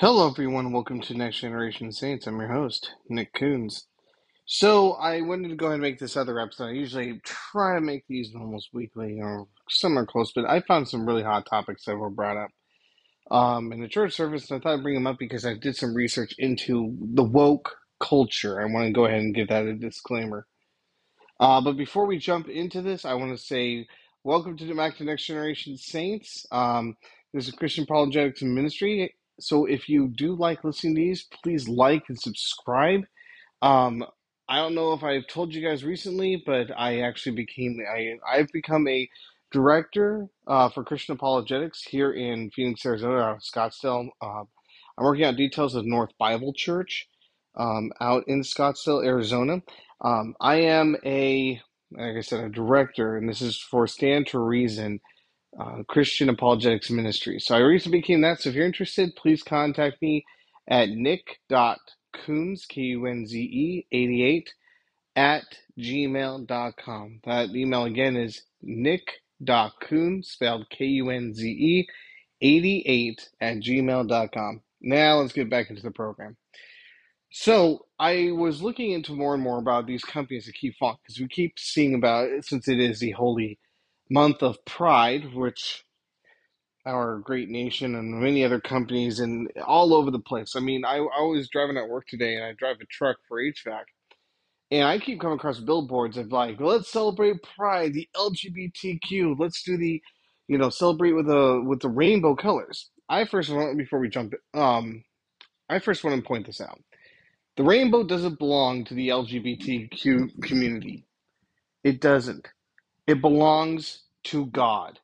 Hello everyone, welcome to Next Generation Saints. I'm your host, Nick Coons. So I wanted to go ahead and make this other episode. I usually try to make these almost weekly or somewhere close, but I found some really hot topics that were brought up in the church service, and I thought I'd bring them up because I did some research into the woke culture. I want to go ahead and give that a disclaimer. But before we jump into this, I want to say welcome back to Next Generation Saints. This is Christian Apologetics and Ministry. So if you do like listening to these, please like and subscribe. I don't know if I've told you guys recently, but I actually I've become a director for Christian Apologetics here in Phoenix, Arizona, out of Scottsdale. I'm working out details of North Bible Church out in Scottsdale, Arizona. I am a director, and this is for Stand to Reason, Christian Apologetics Ministry. So I recently became that. So if you're interested, please contact me at nick.kunze, K-U-N-Z-E, 88 at gmail.com. That email again is nick.kunze, spelled K-U-N-Z-E, 88 at gmail.com. Now let's get back into the program. So I was looking into more and more about these companies that keep falling, because we keep seeing about it since it is the holy month of Pride, which our great nation and many other companies and all over the place. I mean, I was driving at work today, and I drive a truck for HVAC, and I keep coming across billboards of like, let's celebrate Pride, the LGBTQ, let's do the, celebrate with the rainbow colors. I first want to point this out. The rainbow doesn't belong to the LGBTQ community. It doesn't. It belongs to God.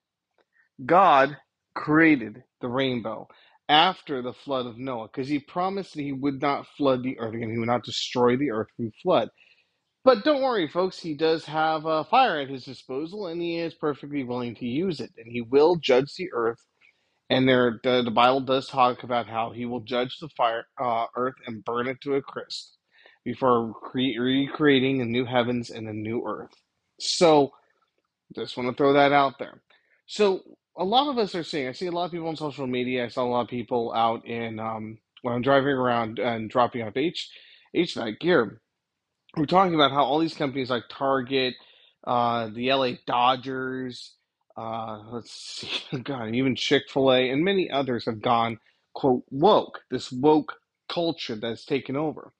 God created the rainbow after the flood of Noah, because he promised that he would not flood the earth again. He would not destroy the earth through flood. But don't worry, folks. He does have a fire at his disposal, and he is perfectly willing to use it. And he will judge the earth. And the Bible does talk about how he will judge the earth and burn it to a crisp before recreating a new heavens and a new earth. So just want to throw that out there. So a lot of us are seeing, I see a lot of people on social media. I saw a lot of people out in, when I'm driving around and dropping off HVAC gear, we're talking about how all these companies like Target, the LA Dodgers, even Chick-fil-A and many others have gone, quote, woke, this woke culture that's taken over.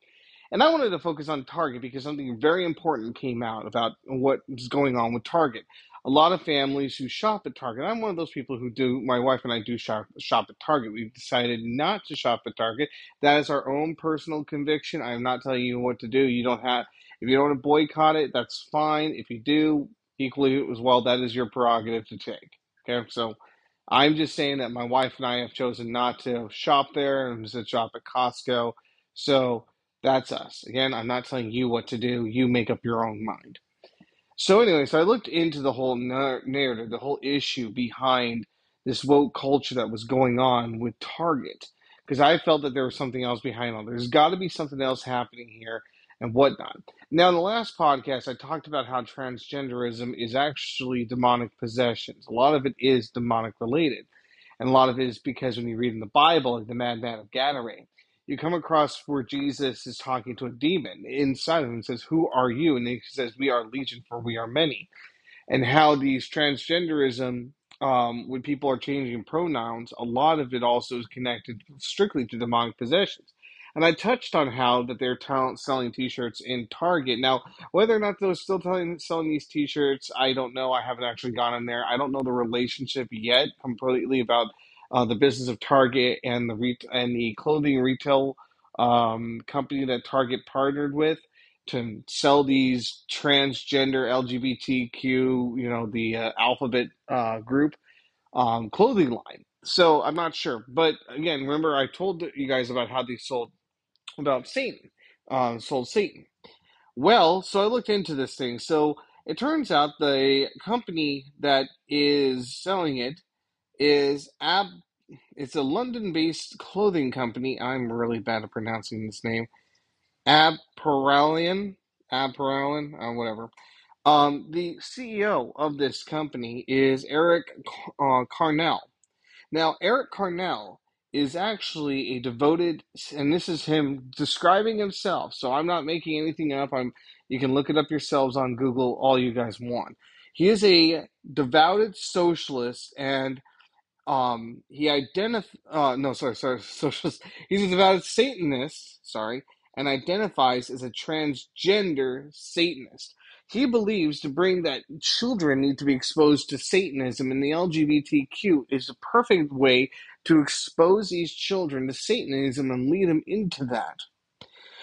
And I wanted to focus on Target because something very important came out about what is going on with Target. A lot of families who shop at Target, I'm one of those people who do, my wife and I do shop at Target. We've decided not to shop at Target. That is our own personal conviction. I am not telling you what to do. If you don't want to boycott it, that's fine. If you do, equally as well, that is your prerogative to take. Okay, so I'm just saying that my wife and I have chosen not to shop there and to shop at Costco. So that's us. Again, I'm not telling you what to do. You make up your own mind. So anyway, so I looked into the whole narrative, the whole issue behind this woke culture that was going on with Target, because I felt that there was something else behind all. There's got to be something else happening here and whatnot. Now, in the last podcast, I talked about how transgenderism is actually demonic possessions. A lot of it is demonic related, and a lot of it is because when you read in the Bible, like the madman of Gadarene, you come across where Jesus is talking to a demon inside of him and says, who are you? And he says, we are legion, for we are many. And how these transgenderism, when people are changing pronouns, a lot of it also is connected strictly to demonic possessions. And I touched on how that they're selling t-shirts in Target. Now, whether or not they're still selling these t-shirts, I don't know. I haven't actually gone in there. I don't know the relationship yet completely about the business of Target and the clothing retail company that Target partnered with to sell these transgender LGBTQ, alphabet group clothing line. So I'm not sure. But again, remember I told you guys about how they sold Satan. Well, so I looked into this thing. So it turns out the company that is selling it it's a London-based clothing company. I'm really bad at pronouncing this name. Abprallen, whatever. The CEO of this company is Eric Carnell. Now, Eric Carnell is actually a devoted, and this is him describing himself, so I'm not making anything up. You can look it up yourselves on Google all you guys want. He is a devoted socialist, and he's a devout Satanist, and identifies as a transgender Satanist. He believes that children need to be exposed to Satanism, and the LGBTQ is the perfect way to expose these children to Satanism and lead them into that.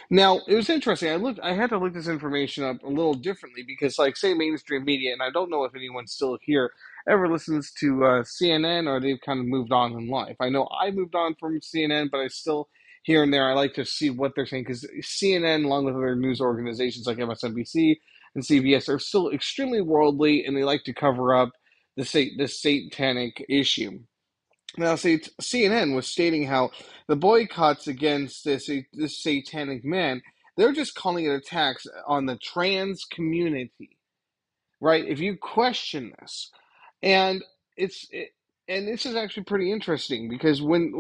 Now, it was interesting. I had to look this information up a little differently because, say mainstream media, and I don't know if anyone still here ever listens to CNN, or they've kind of moved on in life. I know I moved on from CNN, but I still, here and there, I like to see what they're saying, because CNN, along with other news organizations like MSNBC and CBS, are still extremely worldly, and they like to cover up the satanic issue. Now, CNN was stating how the boycotts against this satanic man, they're just calling it attacks on the trans community, right? If you question this, and this is actually pretty interesting, because when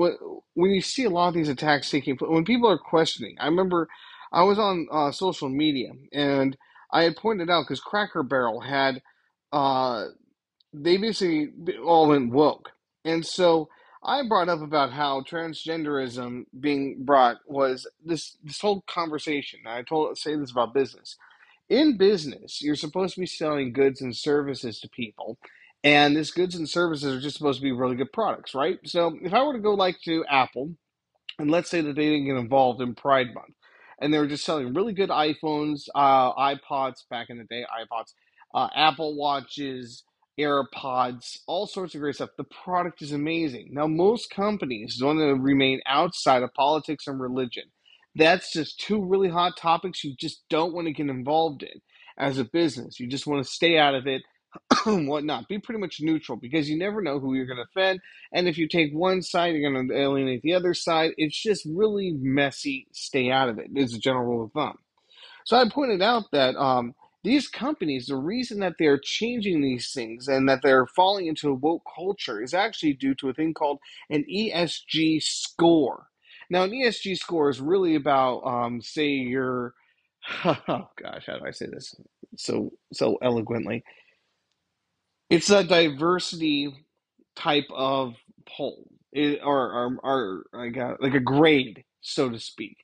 you see a lot of these attacks taking place, when people are questioning, I remember I was on social media, and I had pointed out, because Cracker Barrel had they basically all went woke. And so I brought up about how transgenderism being brought was this whole conversation. And I say this about business. In business, you're supposed to be selling goods and services to people, and these goods and services are just supposed to be really good products, right? So if I were to go to Apple, and let's say that they didn't get involved in Pride Month, and they were just selling really good iPhones, iPods back in the day, Apple Watches, AirPods, all sorts of great stuff. The product is amazing. Now, most companies want to remain outside of politics and religion. That's just two really hot topics you just don't want to get involved in as a business. You just want to stay out of it and whatnot. Be pretty much neutral, because you never know who you're going to offend. And if you take one side, you're going to alienate the other side. It's just really messy. Stay out of it is a general rule of thumb. So I pointed out that these companies, the reason that they're changing these things and that they're falling into a woke culture is actually due to a thing called an ESG score. Now, an ESG score is really about, how do I say this so eloquently? It's a diversity type of poll, or a grade, so to speak.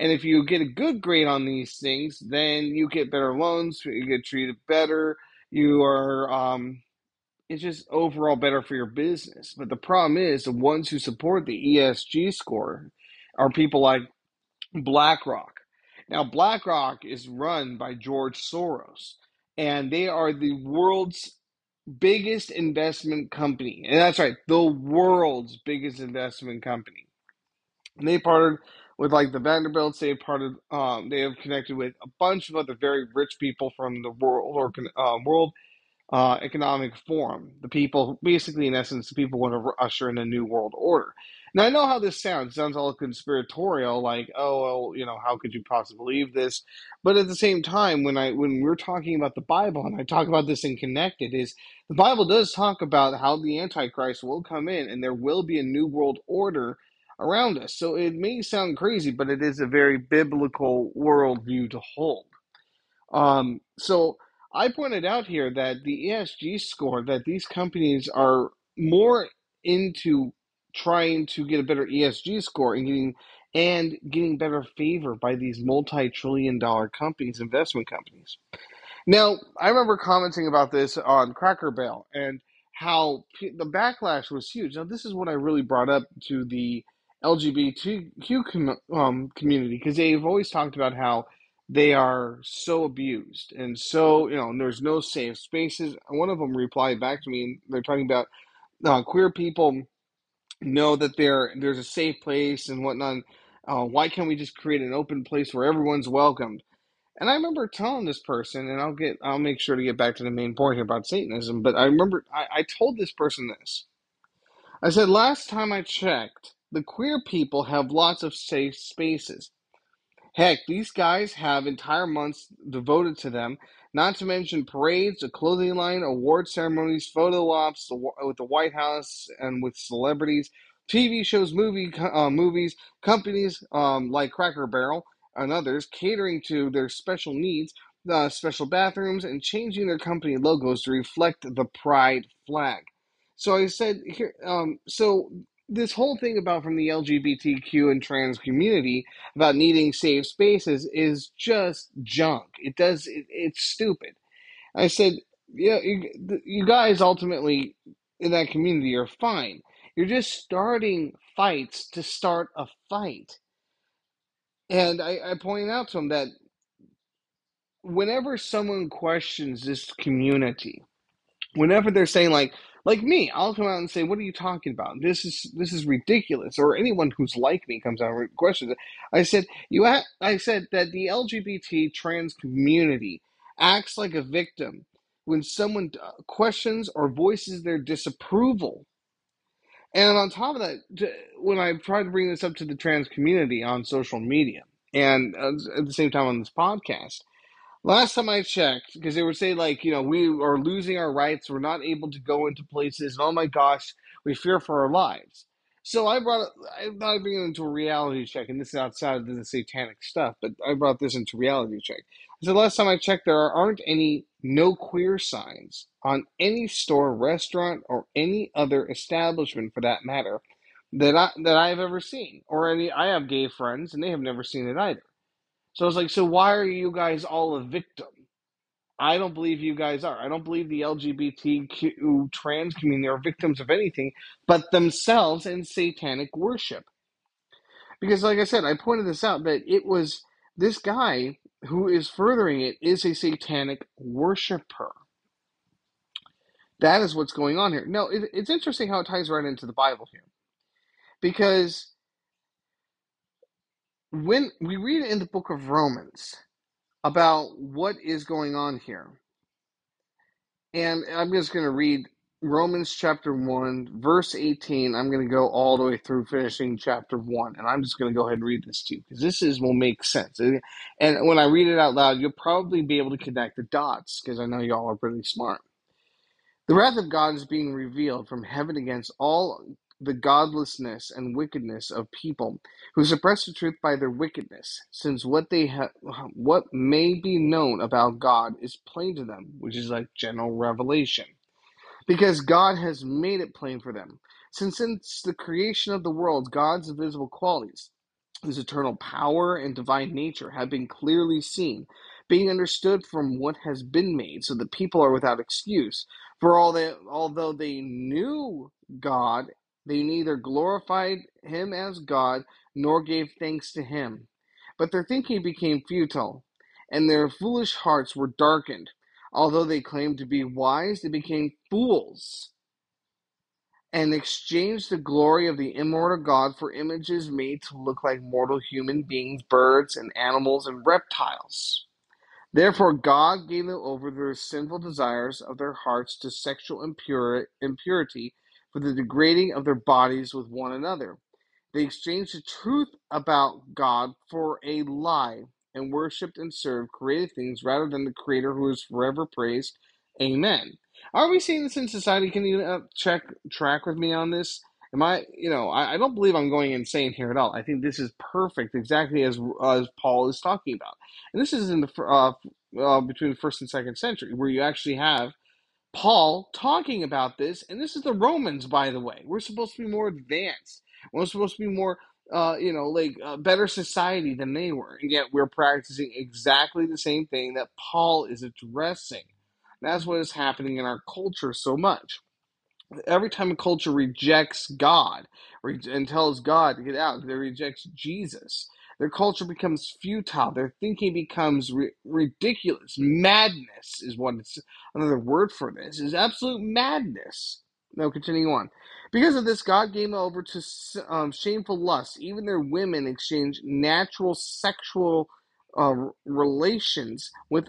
And if you get a good grade on these things, then you get better loans, you get treated better, it's just overall better for your business. But the problem is, the ones who support the ESG score are people like BlackRock. Now, BlackRock is run by George Soros, and they are the world's biggest investment company. And that's right, the world's biggest investment company. And they partnered with the Vanderbilts. They have connected with a bunch of other very rich people from the World Economic Forum. The people, basically, in essence, the people want to usher in a new world order. Now, I know how this sounds. It sounds all conspiratorial, how could you possibly believe this? But at the same time, when we're talking about the Bible, and I talk about this in Connected, is the Bible does talk about how the Antichrist will come in, and there will be a new world order around us. So it may sound crazy, but it is a very biblical worldview to hold. So I pointed out here that the ESG score, that these companies are more into trying to get a better ESG score and getting better favor by these multi-trillion-dollar companies, investment companies. Now, I remember commenting about this on Cracker Barrel and how the backlash was huge. Now, this is what I really brought up to the LGBTQ community, because they've always talked about how they are so abused, and so there's no safe spaces. One of them replied back to me, and they're talking about queer people know that there's a safe place and whatnot. Why can't we just create an open place where everyone's welcomed? And I remember telling this person, and I'll make sure to get back to the main point here about Satanism. But I remember I told this person this. I said, last time I checked, the queer people have lots of safe spaces. Heck, these guys have entire months devoted to them, not to mention parades, a clothing line, award ceremonies, photo ops with the White House and with celebrities. TV shows, movies, companies like Cracker Barrel and others catering to their special needs, special bathrooms, and changing their company logos to reflect the pride flag. So I said here, so this whole thing about from the LGBTQ and trans community about needing safe spaces is just junk. It's stupid. I said, yeah, you guys ultimately in that community are fine. You're just starting fights to start a fight. And I pointed out to him that whenever someone questions this community, whenever they're saying like me, I'll come out and say, what are you talking about? This is ridiculous. Or anyone who's like me comes out and questions it. I said that the LGBT trans community acts like a victim when someone questions or voices their disapproval. And on top of that, when I tried to bring this up to the trans community on social media and at the same time on this podcast, last time I checked, because they would say we are losing our rights, we're not able to go into places, and oh my gosh, we fear for our lives. So I thought I'd bring it into a reality check, and this is outside of the satanic stuff, but I brought this into reality check. So last time I checked, there aren't any no queer signs on any store, restaurant, or any other establishment for that matter that I've ever seen. I have gay friends, and they have never seen it either. So I was like, so why are you guys all a victim? I don't believe you guys are. I don't believe the LGBTQ trans community are victims of anything but themselves and satanic worship. Because like I said, I pointed this out, that it was this guy who is furthering it is a satanic worshiper. That is what's going on here. No, it's interesting how it ties right into the Bible here. Because when we read in the book of Romans about what is going on here, and I'm just going to read Romans chapter 1, verse 18. I'm going to go all the way through finishing chapter 1, and I'm just going to go ahead and read this to you, because will make sense. And when I read it out loud, you'll probably be able to connect the dots, because I know y'all are pretty smart. The wrath of God is being revealed from heaven against all the godlessness and wickedness of people who suppress the truth by their wickedness, since what may be known about God is plain to them, which is like general revelation. Because God has made it plain for them. Since the creation of the world, God's invisible qualities, his eternal power and divine nature, have been clearly seen, being understood from what has been made, so that people are without excuse. For although they knew God, they neither glorified him as God nor gave thanks to him. But their thinking became futile, and their foolish hearts were darkened. Although they claimed to be wise, they became fools and exchanged the glory of the immortal God for images made to look like mortal human beings, birds, and animals, and reptiles. Therefore, God gave them over their sinful desires of their hearts to sexual impurity for the degrading of their bodies with one another. They exchanged the truth about God for a lie, and worshipped and served created things rather than the Creator, who is forever praised. Amen. Are we seeing this in society? Can you track with me on this? I don't believe I'm going insane here at all. I think this is perfect, exactly as Paul is talking about. And this is in the between the 1st and 2nd century, where you actually have Paul talking about this. And this is the Romans, by the way. We're supposed to be more advanced. We're supposed to be more better society than they were. And yet we're practicing exactly the same thing that Paul is addressing. And that's what is happening in our culture so much. Every time a culture rejects God and tells God to get out, they reject Jesus. Their culture becomes futile. Their thinking becomes ridiculous. Madness is another word for this, is absolute madness. No, continuing on. Because of this, God gave them over to shameful lusts. Even their women exchanged natural sexual relations for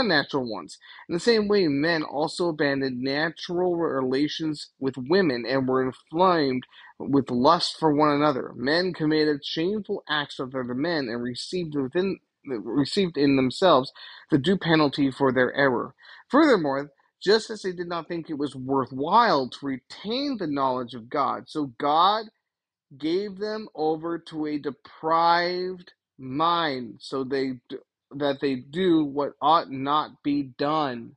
unnatural ones. In the same way, men also abandoned natural relations with women and were inflamed with lust for one another. Men committed shameful acts with other men and received in themselves the due penalty for their error. Furthermore, just as they did not think it was worthwhile to retain the knowledge of God. So God gave them over to a depraved mind, so that they do what ought not be done.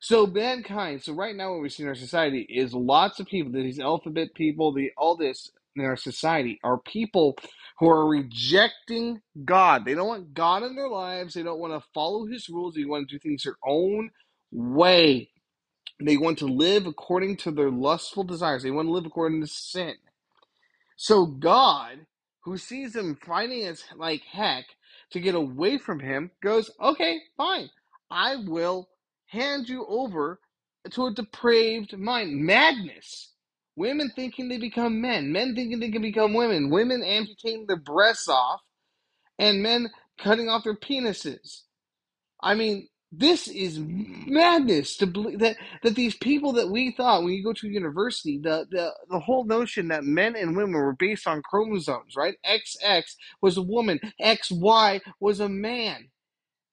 So mankind, so right now what we see in our society is lots of people, these alphabet people, all this in our society are people who are rejecting God. They don't want God in their lives. They don't want to follow his rules. They want to do things their own way. They want to live according to their lustful desires. They want to live according to sin. So God, who sees them fighting as like heck to get away from him, goes, okay, fine. I will hand you over to a depraved mind. Madness. Women thinking they become men. Men thinking they can become women. Women amputating their breasts off. And men cutting off their penises. I mean, this is madness to believe that these people that we thought when you go to university, the whole notion that men and women were based on chromosomes, right? XX was a woman, XY was a man.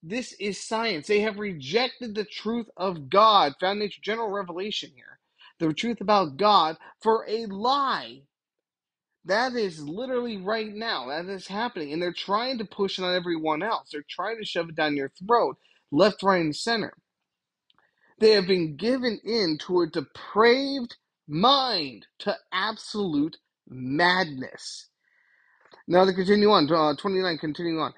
This is science. They have rejected the truth of God, found in general revelation here, the truth about God, for a lie. That is literally right now. That is happening. And they're trying to push it on everyone else. They're trying to shove it down your throat. Left, right, and center. They have been given in to a depraved mind, to absolute madness. Now to continue on, 29, continuing on.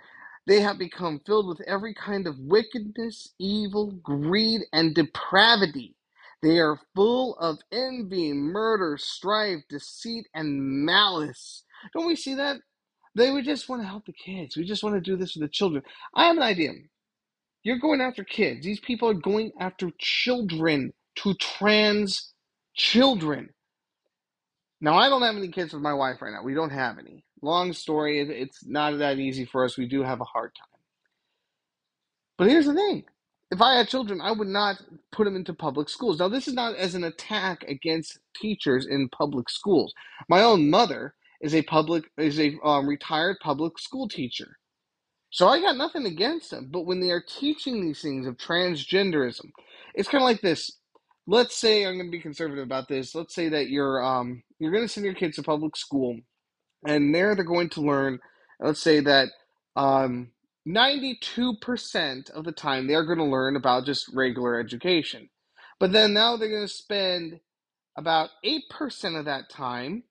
They have become filled with every kind of wickedness, evil, greed, and depravity. They are full of envy, murder, strife, deceit, and malice. Don't we see that? They would just want to help the kids. We just want to do this for the children. I have an idea. You're going after kids. These people are going after children, to trans children. Now, I don't have any kids with my wife right now. We don't have any. Long story. It's not that easy for us. We do have a hard time. But here's the thing. If I had children, I would not put them into public schools. Now, this is not as an attack against teachers in public schools. My own mother is a retired public school teacher. So I got nothing against them, but when they are teaching these things of transgenderism, it's kind of like this. Let's say, I'm going to be conservative about this, let's say that you're going to send your kids to public school, and there they're going to learn, let's say that 92% of the time they're going to learn about just regular education. But then now they're going to spend about 8% of that time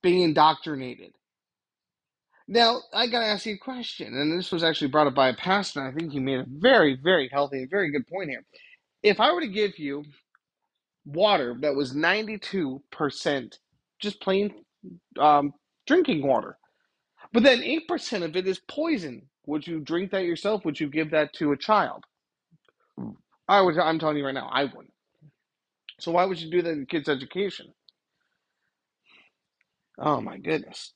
being indoctrinated. Now, I got to ask you a question, and this was actually brought up by a pastor, and I think he made a very, very healthy and very good point here. If I were to give you water that was 92% just plain drinking water, but then 8% of it is poison, would you drink that yourself? Would you give that to a child? I'm telling you right now, I wouldn't. So why would you do that in kids' education? Oh, my goodness.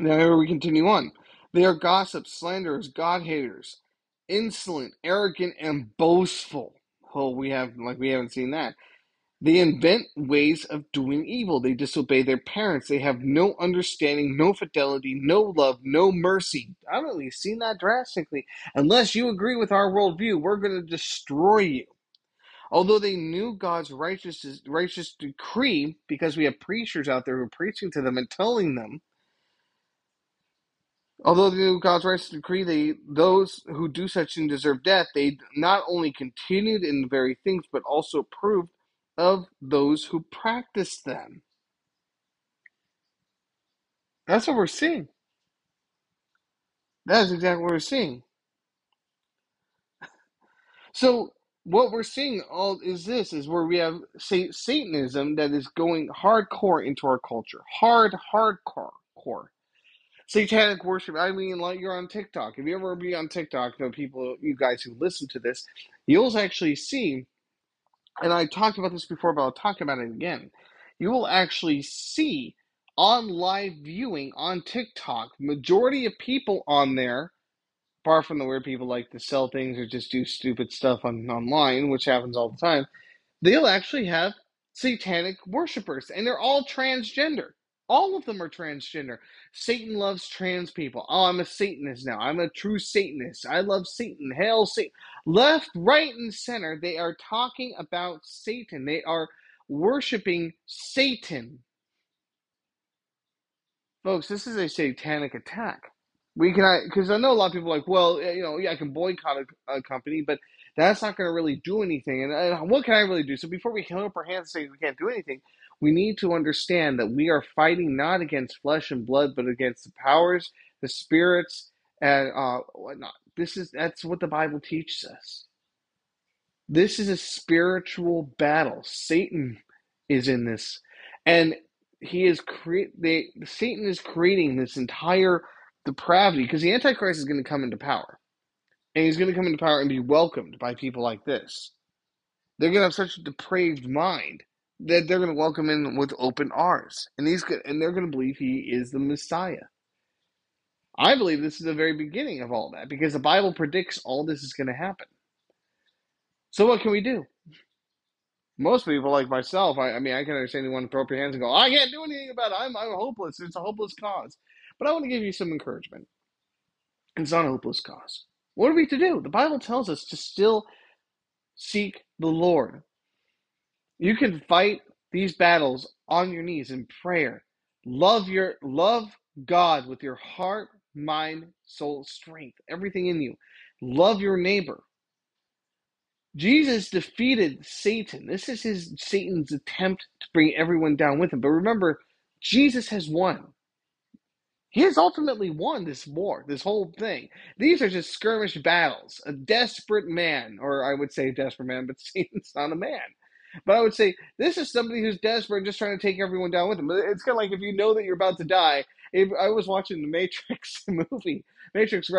Now here we continue on. They are gossips, slanderers, God-haters, insolent, arrogant, and boastful. Oh, we haven't seen that. They invent ways of doing evil. They disobey their parents. They have no understanding, no fidelity, no love, no mercy. I've at least seen that drastically. Unless you agree with our worldview, we're going to destroy you. Although they knew God's righteous decree, because we have preachers out there who are preaching to them and telling them, although they knew God's righteous decree, those who do such and deserve death, they not only continued in the very things, but also approved of those who practiced them. That's what we're seeing. That is exactly what we're seeing. So what we're seeing all is this, is where we have Satanism that is going hardcore into our culture. Hardcore. Satanic worship. I mean, like, you're on TikTok. If you ever be on TikTok, you know, people, you guys who listen to this, you'll actually see, and I talked about this before, but I'll talk about it again. You will actually see on live viewing on TikTok, majority of people on there, apart from the weird people like to sell things or just do stupid stuff online, which happens all the time, they'll actually have satanic worshipers, and they're all transgender. All of them are transgender. Satan loves trans people. Oh, I'm a Satanist now. I'm a true Satanist. I love Satan. Hail Satan. Left, right, and center, they are talking about Satan. They are worshiping Satan. Folks, this is a satanic attack. We can, because I know a lot of people are like, well, you know, yeah, I can boycott a company, but that's not going to really do anything. And what can I really do? So before we can up our hands and say we can't do anything, we need to understand that we are fighting not against flesh and blood, but against the powers, the spirits, and whatnot. That's what the Bible teaches us. This is a spiritual battle. Satan is in this, and Satan is creating this entire depravity, because the Antichrist is going to come into power, and he's going to come into power and be welcomed by people like this. They're going to have such a depraved mind that they're going to welcome him with open arms. And they're going to believe he is the Messiah. I believe this is the very beginning of all that, because the Bible predicts all this is going to happen. So what can we do? Most people, like myself, I mean, I can understand you want to throw up your hands and go, I can't do anything about it. I'm hopeless. It's a hopeless cause. But I want to give you some encouragement. It's not a hopeless cause. What are we to do? The Bible tells us to still seek the Lord. You can fight these battles on your knees in prayer. Love God with your heart, mind, soul, strength, everything in you. Love your neighbor. Jesus defeated Satan. This is Satan's attempt to bring everyone down with him. But remember, Jesus has won. He has ultimately won this war, this whole thing. These are just skirmish battles. A desperate man, or I would say a desperate man, but Satan's not a man. But I would say this is somebody who's desperate and just trying to take everyone down with them. It's kind of like if you know that you're about to die. I was watching the Matrix movie, Matrix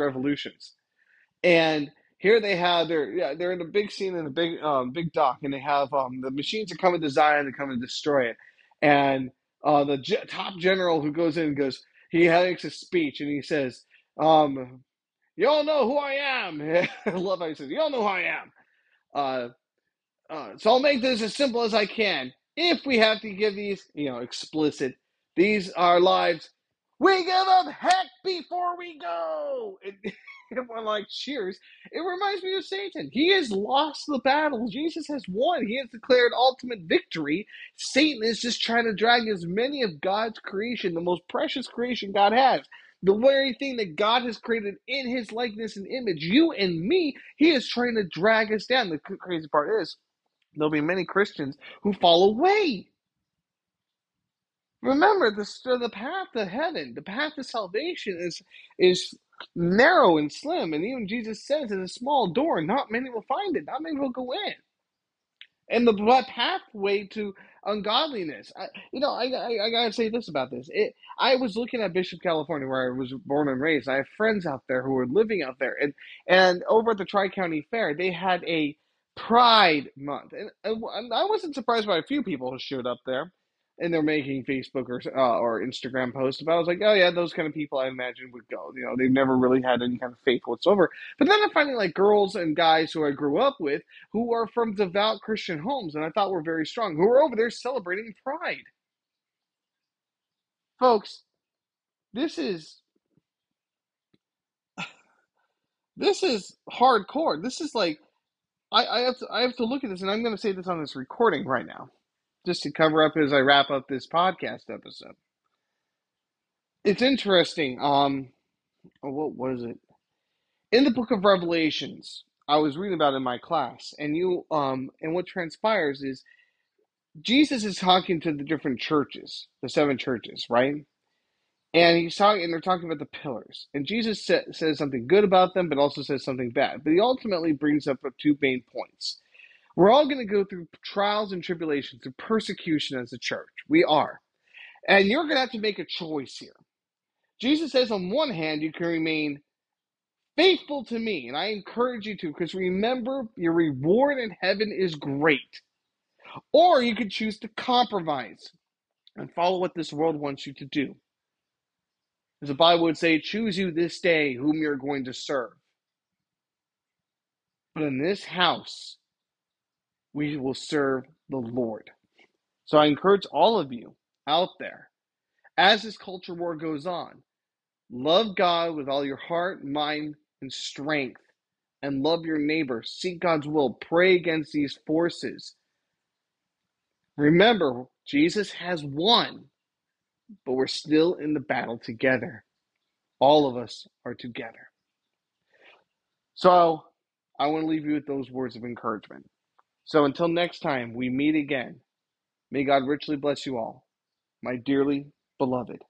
Revolutions, and here they have they're in a big scene in a big dock, and they have the machines are coming to Zion to come and destroy it, and the top general who goes in and goes, he makes a speech and he says, "You all know who I am." I love how he says, "You all know who I am." So I'll make this as simple as I can. If we have to give these, explicit, these are lives. We give up heck before we go. Everyone like cheers. It reminds me of Satan. He has lost the battle. Jesus has won. He has declared ultimate victory. Satan is just trying to drag as many of God's creation, the most precious creation God has, the very thing that God has created in his likeness and image, you and me. He is trying to drag us down. The crazy part is there'll be many Christians who fall away. Remember, the path to heaven, the path to salvation is narrow and slim. And even Jesus says it's a small door, and not many will find it. Not many will go in. And the pathway to ungodliness. I gotta say this about this. I was looking at Bishop, California, where I was born and raised. I have friends out there who are living out there, and over at the Tri-County Fair, they had a Pride Month, and I wasn't surprised by a few people who showed up there, and they're making Facebook or Instagram posts about it. I was like, oh yeah, those kind of people I imagine would go. They've never really had any kind of faith whatsoever. But then I'm finding like girls and guys who I grew up with who are from devout Christian homes and I thought were very strong, who are over there celebrating Pride. Folks, this is hardcore. This is like, I have to look at this, and I'm going to say this on this recording right now, just to cover up as I wrap up this podcast episode. It's interesting. What was it? In the book of Revelations, I was reading about it in my class, and what transpires is Jesus is talking to the different churches, the seven churches, right? And they're talking about the pillars. And Jesus says something good about them, but also says something bad. But he ultimately brings up two main points. We're all going to go through trials and tribulations, through persecution as a church. We are. And you're going to have to make a choice here. Jesus says, on one hand, you can remain faithful to me. And I encourage you to, because remember, your reward in heaven is great. Or you could choose to compromise and follow what this world wants you to do. As the Bible would say, choose you this day whom you're going to serve. But in this house, we will serve the Lord. So I encourage all of you out there, as this culture war goes on, love God with all your heart, mind, and strength, and love your neighbor. Seek God's will. Pray against these forces. Remember, Jesus has won, but we're still in the battle together. All of us are together. So I want to leave you with those words of encouragement. So until next time we meet again, may God richly bless you all, my dearly beloved.